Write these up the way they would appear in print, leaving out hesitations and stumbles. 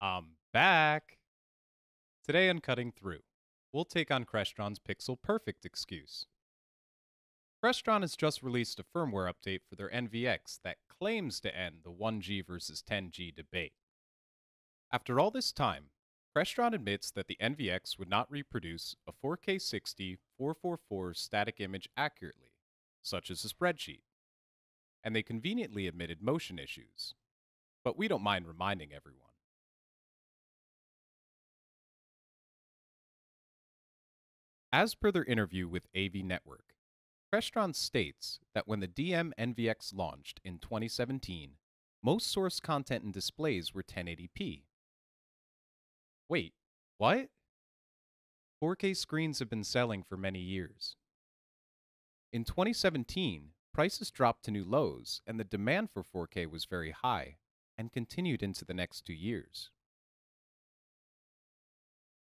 I'm back. Today on Cutting Through, we'll take on Crestron's Pixel Perfect excuse. Crestron has just released a firmware update for their NVX that claims to end the 1G versus 10G debate. After all this time, Crestron admits that the NVX would not reproduce a 4K 60 444 static image accurately, such as a spreadsheet, and they conveniently admitted motion issues, but we don't mind reminding everyone. As per their interview with AV Network, Crestron states that when the DM NVX launched in 2017, most source content and displays were 1080p. Wait, what? 4K screens have been selling for many years. In 2017, prices dropped to new lows and the demand for 4K was very high and continued into the next 2 years.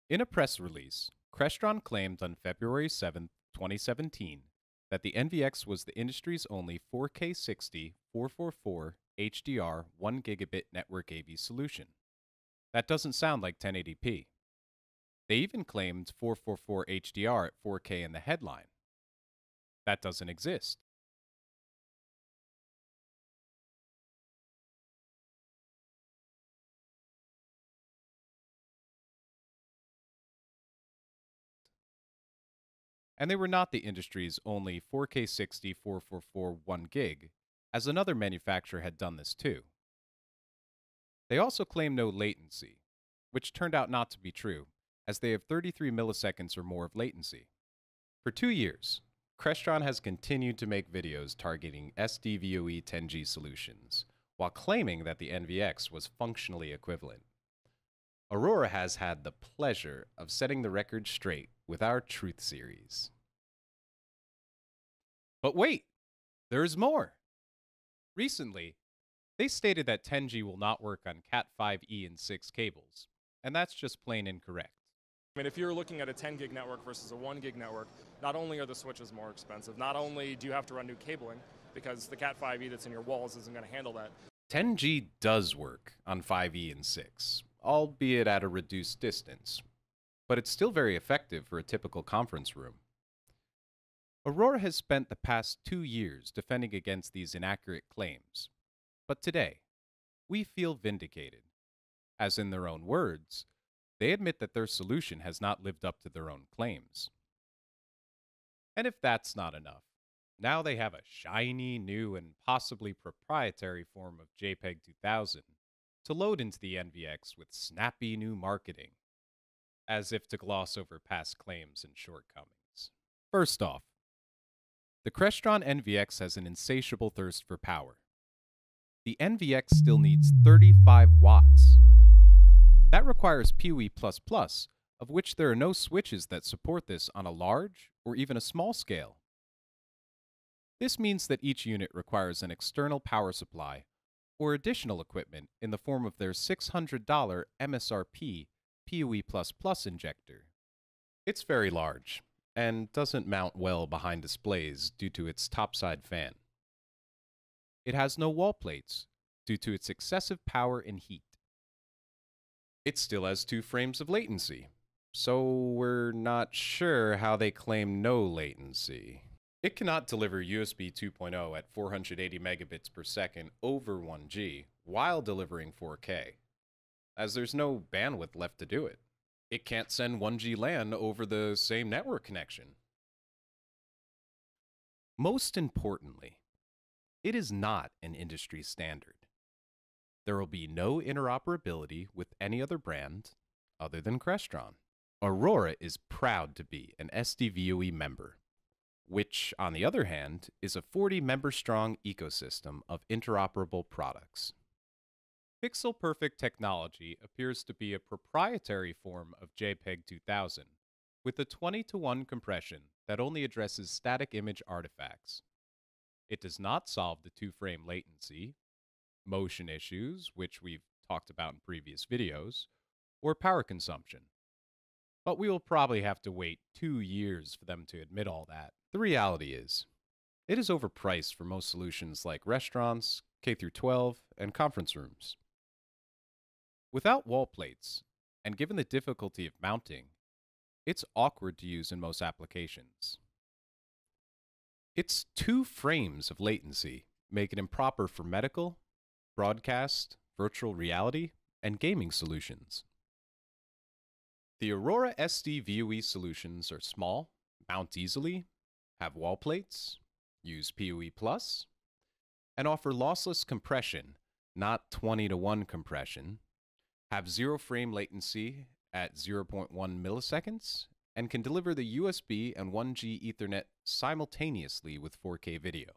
In a press release, Crestron claimed on February 7, 2017, that the NVX was the industry's only 4K 60 444 HDR 1 gigabit network AV solution. That doesn't sound like 1080p. They even claimed 444 HDR at 4K in the headline. That doesn't exist. And they were not the industry's only 4K 60 444 1 gig, as another manufacturer had done this too. They also claim no latency, which turned out not to be true, as they have 33 milliseconds or more of latency. For 2 years, Crestron has continued to make videos targeting SDVoE 10G solutions, while claiming that the NVX was functionally equivalent. Aurora has had the pleasure of setting the record straight with our Truth series. But wait, there's more! Recently, they stated that 10G will not work on Cat5e and 6 cables, and that's just plain incorrect. I mean, if you're looking at a 10 gig network versus a 1 gig network, not only are the switches more expensive, not only do you have to run new cabling, because the Cat5e that's in your walls isn't going to handle that. 10G does work on 5e and 6. Albeit at a reduced distance, but it's still very effective for a typical conference room. Aurora has spent the past 2 years defending against these inaccurate claims, but today, we feel vindicated. As in their own words, they admit that their solution has not lived up to their own claims. And if that's not enough, now they have a shiny, new, and possibly proprietary form of JPEG 2000. To load into the NVX with snappy new marketing, as if to gloss over past claims and shortcomings. First off, the Crestron NVX has an insatiable thirst for power. The NVX still needs 35 watts. That requires PoE++, of which there are no switches that support this on a large or even a small scale. This means that each unit requires an external power supply or additional equipment in the form of their $600 MSRP PoE++ injector. It's very large, and doesn't mount well behind displays due to its topside fan. It has no wall plates due to its excessive power and heat. It still has 2 frames of latency, so we're not sure how they claim no latency. It cannot deliver USB 2.0 at 480 megabits per second over 1G while delivering 4K, as there's no bandwidth left to do it. It can't send 1G LAN over the same network connection. Most importantly, it is not an industry standard. There will be no interoperability with any other brand other than Crestron. Aurora is proud to be an SDVoE member, which, on the other hand, is a 40-member-strong ecosystem of interoperable products. Pixel Perfect technology appears to be a proprietary form of JPEG 2000, with a 20-to-1 compression that only addresses static image artifacts. It does not solve the 2-frame latency, motion issues, which we've talked about in previous videos, or power consumption. But we will probably have to wait 2 years for them to admit all that. The reality is, it is overpriced for most solutions like restaurants, K-12, and conference rooms. Without wall plates, and given the difficulty of mounting, it's awkward to use in most applications. It's 2 frames of latency make it improper for medical, broadcast, virtual reality, and gaming solutions. The Aurora SDVoE solutions are small, mount easily, have wall plates, use PoE+, and offer lossless compression, not 20-to-1 compression, have 0 frame latency at 0.1 milliseconds, and can deliver the USB and 1G Ethernet simultaneously with 4K video.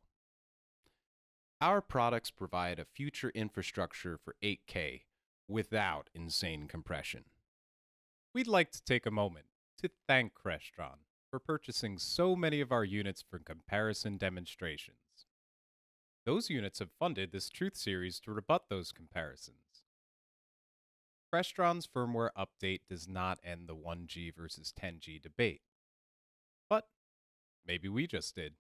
Our products provide a future infrastructure for 8K without insane compression. We'd like to take a moment to thank Crestron for purchasing so many of our units for comparison demonstrations. Those units have funded this Truth series to rebut those comparisons. Crestron's firmware update does not end the 1G versus 10G debate, but maybe we just did.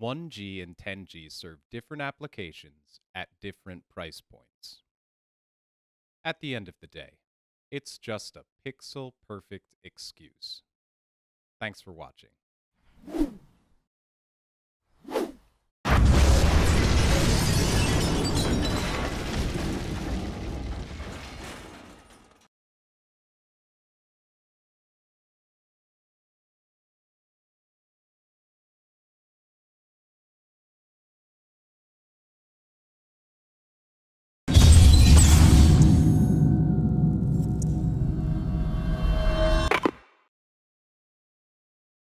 1G and 10G serve different applications at different price points. At the end of the day, it's just a pixel perfect excuse. Thanks for watching.